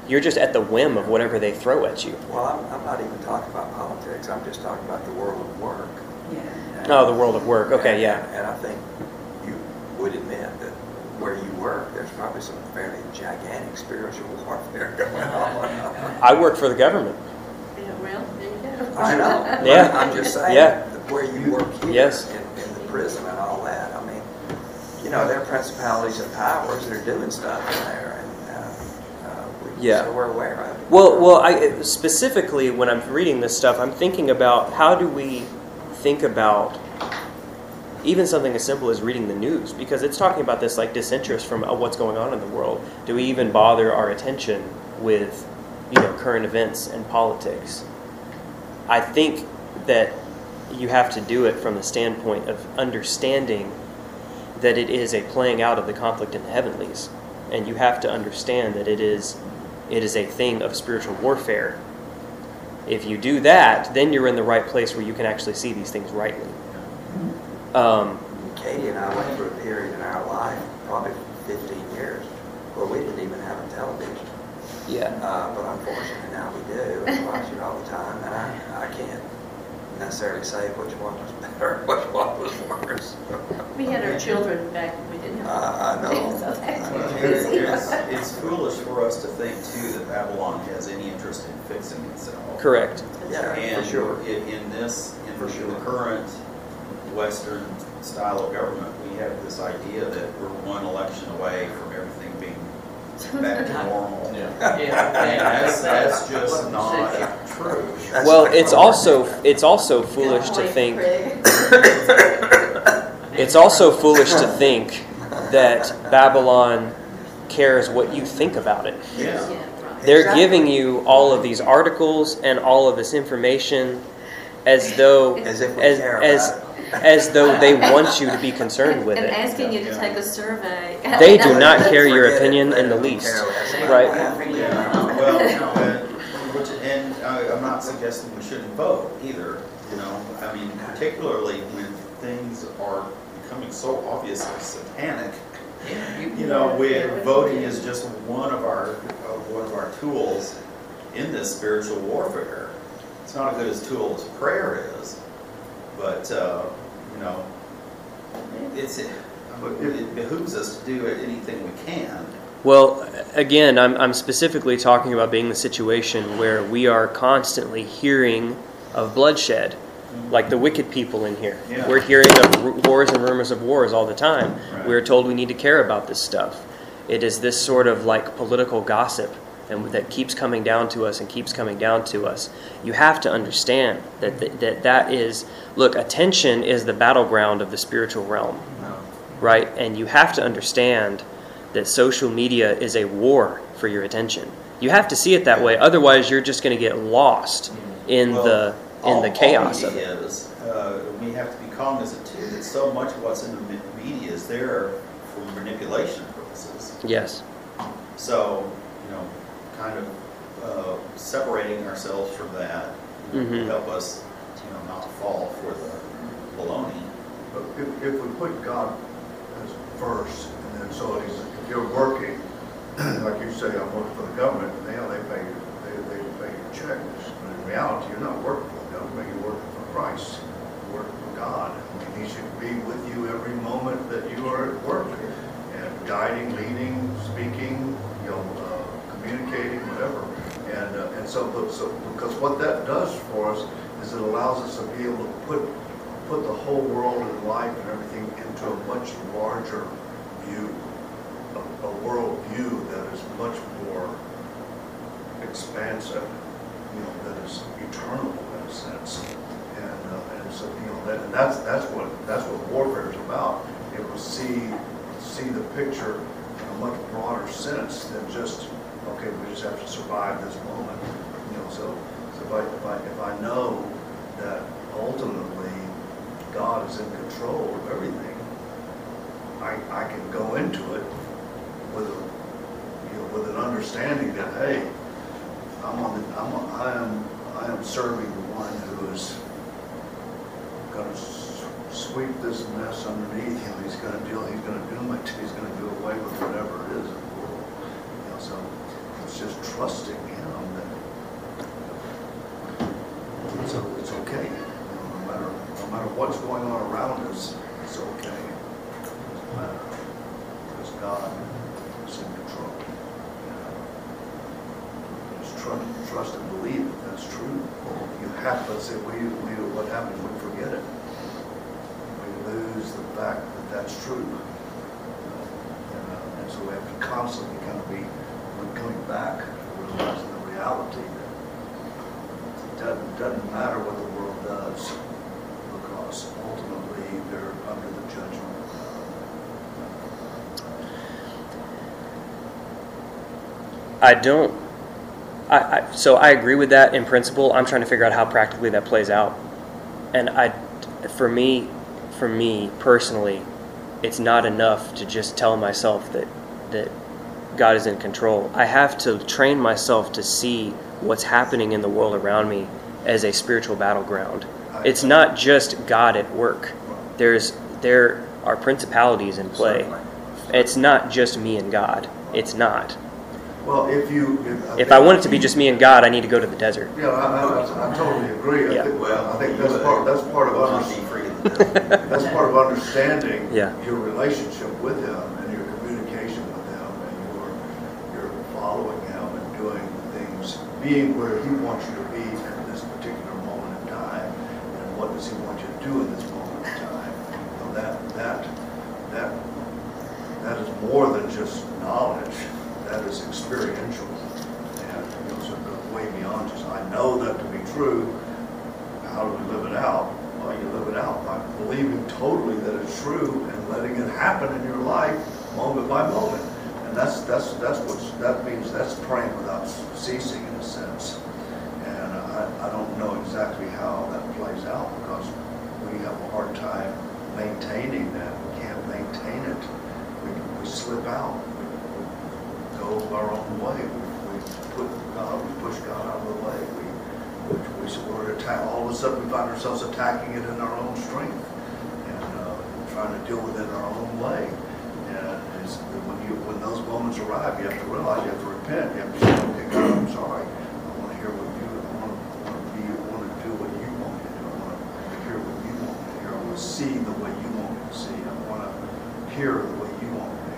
You're just at the whim of whatever they throw at you. Well, I'm, I'm not even talking about politics. I'm just talking about the world of work. Yeah. No, oh, the world of work. Okay, and, yeah. And I think you where you work, there's probably some fairly gigantic spiritual warfare going on. I work for the government. Well, there you go. I know. Yeah. I'm just saying, yeah. Where you work here, yes. in, in the prison and all that, I mean, you know, there are principalities and powers that are doing stuff in there, and uh, uh, we, yeah. so we're aware of it. Well, well I, specifically, when I'm reading this stuff, I'm thinking about how do we think about even something as simple as reading the news, because it's talking about this like disinterest from uh, what's going on in the world. Do we even bother our attention with, you know, current events and politics? I think that you have to do it from the standpoint of understanding that it is a playing out of the conflict in the heavenlies, and you have to understand that it is it is a thing of spiritual warfare. If you do that, then you're in the right place where you can actually see these things rightly. Um, Katie and I went through a period in our life, probably fifteen years, where we didn't even have a television. Yeah. Uh, but unfortunately now we do. I watch it all the time, and I, I can't necessarily say which one was better, which one was worse. We had our children back when we didn't have uh, I know. So it's, it's, it's foolish for us to think, too, that Babylon has any interest in fixing itself. Correct. Yeah, and for sure. In, in this, in for sure. the current Western style of government, we have this idea that we're one election away from everything being back to normal. Yeah. Yeah. And that's, that's just not true. That's well, it's also it's also foolish to think it's also foolish to think that Babylon cares what you think about it. Yeah. Yeah. They're exactly. giving you all of these articles and all of this information as though as if we as, care about as, it. As though they want you to be concerned with and it. And asking you to take a survey. They do not care your opinion in the least, right? Yeah. Well, and, which, and uh, I'm not suggesting we shouldn't vote either. You know, I mean, particularly when things are becoming so obviously satanic. You know, where voting is just one of our uh, one of our tools in this spiritual warfare. It's not as good as tool as prayer is, but. Uh, You know, it's, it behooves us to do anything we can. Well, again, I'm, I'm specifically talking about being the situation where we are constantly hearing of bloodshed, mm-hmm. like the wicked people in here. Yeah. We're hearing of wars and rumors of wars all the time. Right. We're told we need to care about this stuff. It is this sort of like political gossip and that keeps coming down to us and keeps coming down to us. You have to understand that th- that, that is, look, attention is the battleground of the spiritual realm, right? And you have to understand that social media is a war for your attention. You have to see it that way, otherwise you're just going to get lost in well, the in all, the chaos all media of it. Is, uh, we have to be cognizant, too, that so much of what's in the media is there for manipulation purposes. Yes. So, you know, kind of uh, separating ourselves from that you know, mm-hmm. to help us, you know, not fall for the baloney. But if, if we put God as first, and then so he's, if you're working, like you say, I'm working for the government, and now they pay you, they, they pay your checks. But in reality, you're not working for the government; you're working for Christ, you're working for God. I mean, He should be with you every moment that you are at work, and guiding, leading, speaking, you know. Uh, communicating, whatever, and uh, and so, so because what that does for us is it allows us to be able to put put the whole world and life and everything into a much larger view, a, a world view that is much more expansive, you know, that is eternal in a sense, and uh, and so you know that, and that's that's what that's what warfare is about. It will see see the picture in a much broader sense than just. Okay, we just have to survive this moment, you know. So, so if I if I, if I know that ultimately God is in control of everything, I I can go into it with a, you know with an understanding that hey, I'm on the, I'm on, I am I am serving the one who is going to sweep this mess underneath him. He's going to deal. He's going to do my. He's going to do away with whatever it is in the world. You know, so. Just trusting him that it's, a, it's okay, you know, no matter no matter what's going on around us, it's okay. It doesn't matter because God God is in control. Uh, just trust, trust and believe that that's true. You have to say, well, you believe it, what happened? We forget it. We lose the fact that that's true. Uh, and, uh, and so we have to constantly kind of be when coming back, realizing the reality that it doesn't, doesn't matter what the world does, because ultimately they're under the judgment. I don't, I, I, so I agree with that in principle. I'm trying to figure out how practically that plays out. And I, for me, for me personally, it's not enough to just tell myself that, that God is in control. I have to train myself to see what's happening in the world around me as a spiritual battleground. It's not just God at work. There's, there are principalities in play. It's not just me and God. It's not. Well, if you, if, if I want it to be just me and God, I need to go to the desert. Yeah, I, I, I totally agree. I, yeah. think, well, I think that's part that's part of understanding. That's part of understanding yeah. your relationship with Him and your communication with Him and your your following Him and doing things, being where He wants you to be at this particular moment in time, and what does He want you to do in this moment in time? Well, that that that that is more than just knowledge. That is experiential, and goes way beyond just, I know that to be true, how do we live it out? Well, you live it out by believing totally that it's true and letting it happen in your life moment by moment. And that's that's that's what that means. That's praying without ceasing in a sense. And I, I don't know exactly how that plays out, because we have a hard time maintaining that. We can't maintain it. We, we slip out. Our own way. We, we put God, we push God out of the way. We, we, we were attack. All of a sudden, we find ourselves attacking it in our own strength and uh, trying to deal with it in our own way. And it's, when you, when those moments arrive, you have to realize you have to repent. You have to say, "Okay, God, I'm sorry. I want to hear what you want to be. I want to do what you want me to do. I want to hear what you want me to hear. I want to see the way you want me to see. I want to hear the way you want me to hear.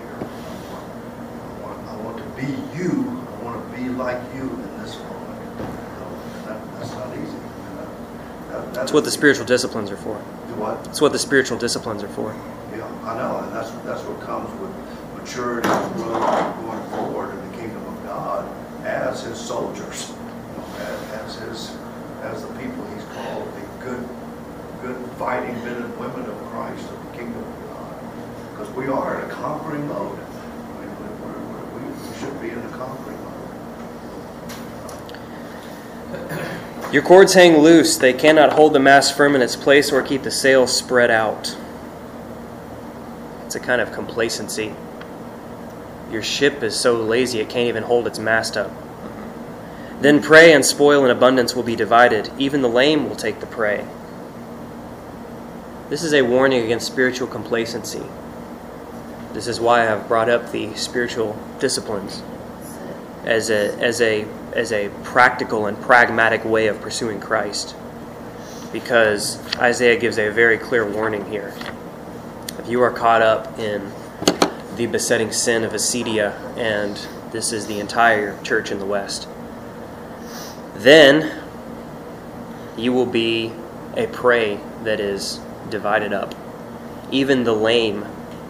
Be you. I want to be like you in this moment." That, that's not easy. That, that, that's what the spiritual disciplines are for. Do what? That's what the spiritual disciplines are for. Yeah, I know, and that's that's what comes with maturity and growth and going forward in the kingdom of God as His soldiers, you know, as, as His, as the people He's called, the good, good fighting men and women of Christ, of the kingdom of God, because we are in a conquering mode. Should be in a concrete mode. Your cords hang loose. They cannot hold the mast firm in its place or keep the sails spread out. It's a kind of complacency. Your ship is so lazy it can't even hold its mast up. Then prey and spoil in abundance will be divided. Even the lame will take the prey. This is a warning against spiritual complacency. This is why I've brought up the spiritual disciplines as a as a as a practical and pragmatic way of pursuing Christ, because Isaiah gives a very clear warning here. If you are caught up in the besetting sin of acedia, and this is the entire church in the West, then you will be a prey that is divided up. Even the lame,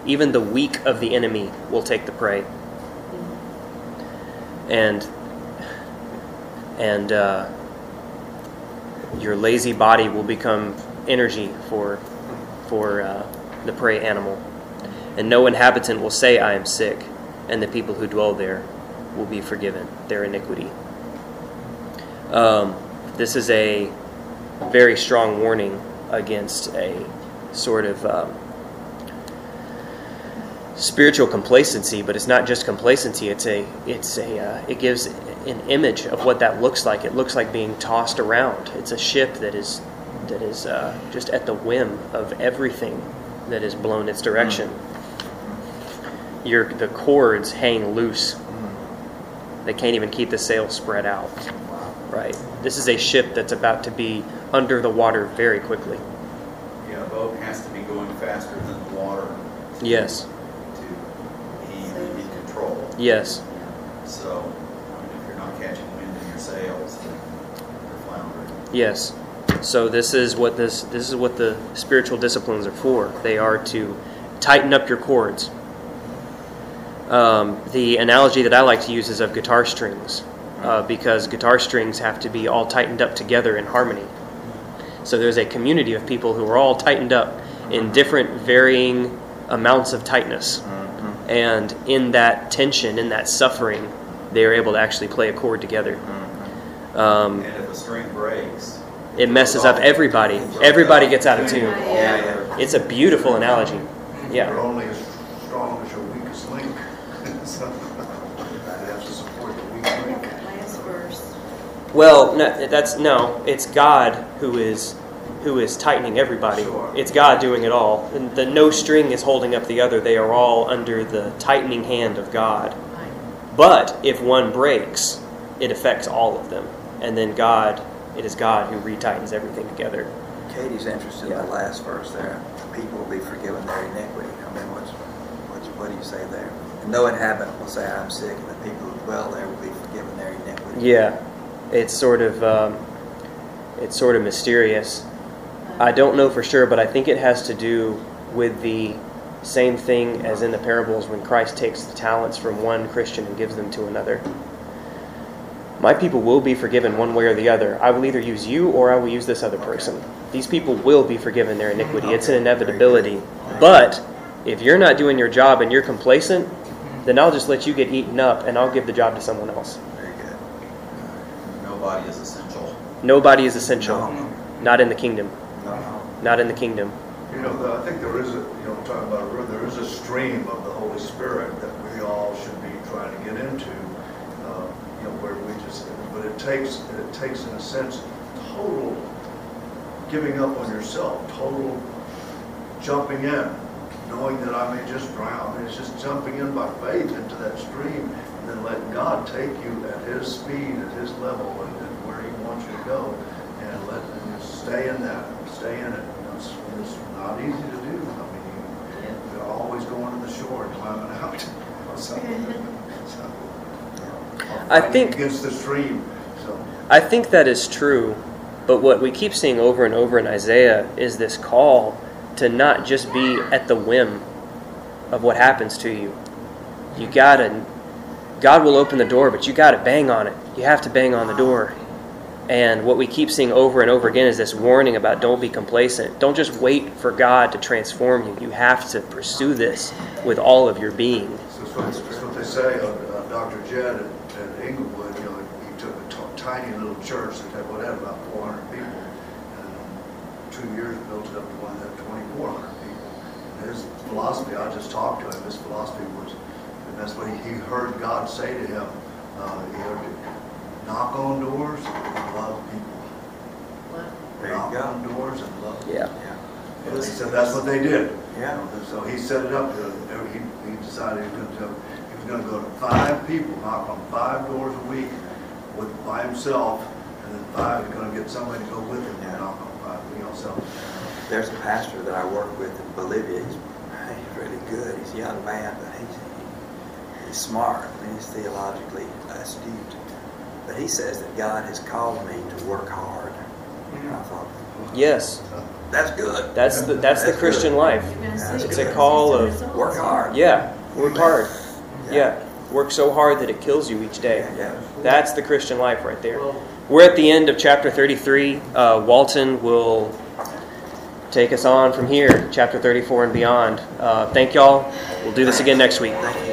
even the weak of the enemy will take the prey. And and uh, your lazy body will become energy for, for uh, the prey animal. And no inhabitant will say, "I am sick," and the people who dwell there will be forgiven their iniquity. Um, this is a very strong warning against a sort of... Um, spiritual complacency, but it's not just complacency. It's a, it's a, uh, it gives an image of what that looks like. It looks like being tossed around. It's a ship that is, that is uh, just at the whim of everything that is blown its direction. Mm. Your the cords hang loose. Mm. They can't even keep the sail spread out. Wow. Right. This is a ship that's about to be under the water very quickly. Yeah, a boat has to be going faster than the water. Yes. Yes. So, I mean, if you're not catching wind in your sails, then you're floundering. Yes. So this is what this this is what the spiritual disciplines are for. They are to tighten up your cords. Um, the analogy that I like to use is of guitar strings, uh, because guitar strings have to be all tightened up together in harmony. So there's a community of people who are all tightened up in different varying amounts of tightness. Mm-hmm. And in that tension, in that suffering, they are able to actually play a chord together. Mm-hmm. Um, and if a string breaks, it messes up everybody. Everybody gets out of tune. Yeah. It's a beautiful analogy. Yeah. You're only as strong as your weakest link. So I have to support the weak link. Well, no, that's no. It's God who is who is tightening everybody. Sure. It's God doing it all. And the no string is holding up the other. They are all under the tightening hand of God. But if one breaks, it affects all of them. And then God, it is God who retightens everything together. Katie's interested yeah. in the last verse there. People will be forgiven their iniquity. I mean, what's, what's, what do you say there? And no inhabitant will say, I'm sick, and the people who dwell there will be forgiven their iniquity. Yeah. It's sort of um, it's sort of mysterious. I don't know for sure, but I think it has to do with the same thing as in the parables when Christ takes the talents from one Christian and gives them to another. My people will be forgiven one way or the other. I will either use you or I will use this other person. These people will be forgiven their iniquity. It's an inevitability. But if you're not doing your job and you're complacent, then I'll just let you get eaten up and I'll give the job to someone else. Nobody is essential. Nobody is essential. No, no. Not in the kingdom. No, no. Not in the kingdom. You know, the, I think there is a, you know, talking about a river, there is a stream of the Holy Spirit that we all should be trying to get into, uh, you know, where we just, but it takes, it takes in a sense, total giving up on yourself, total jumping in, knowing that I may just drown. It's just jumping in by faith into that stream. And then let God take you at His speed, at His level, and, and where He wants you to go, and let and stay in that, stay in it. It's, it's not easy to do. I mean, you, you're always going to the shore and climbing out. So, yeah, I think against the stream. So. I think that is true, but what we keep seeing over and over in Isaiah is this call to not just be at the whim of what happens to you. You gotta. God will open the door, but you got to bang on it. You have to bang on the door. And what we keep seeing over and over again is this warning about don't be complacent. Don't just wait for God to transform you. You have to pursue this with all of your being. So that's what, that's what they say on uh, Doctor Jed at, at Inglewood. You know, he took a t- tiny little church that had, what, had about four hundred people. And in two years built it up to one that had twenty-four hundred people. And his philosophy, I just talked to him, his philosophy was, and that's what he, he heard God say to him. Uh, he heard it. Knock on doors and love people. What? There knock you go. On doors and love people. Yeah. yeah. And he said that's what they did. Yeah. So he set it up. He, he decided he was going to go to five people, knock on five doors a week with by himself, and then five was going to get somebody to go with him and knock on five you know, so. There's a pastor that I work with in Bolivia. He's, he's really good. He's a young man, but he's smart, I mean, he's theologically astute, but he says that God has called me to work hard. And I thought, well, yes, that's good. That's the that's, that's the Christian good. Life. That's it's good. A call of work hard. Yeah, work hard. Yeah. yeah, work so hard that it kills you each day. Yeah, yeah. That's the Christian life right there. We're at the end of chapter thirty-three. Uh, Walton will take us on from here, chapter thirty-four and beyond. Uh, thank y'all. We'll do this again next week.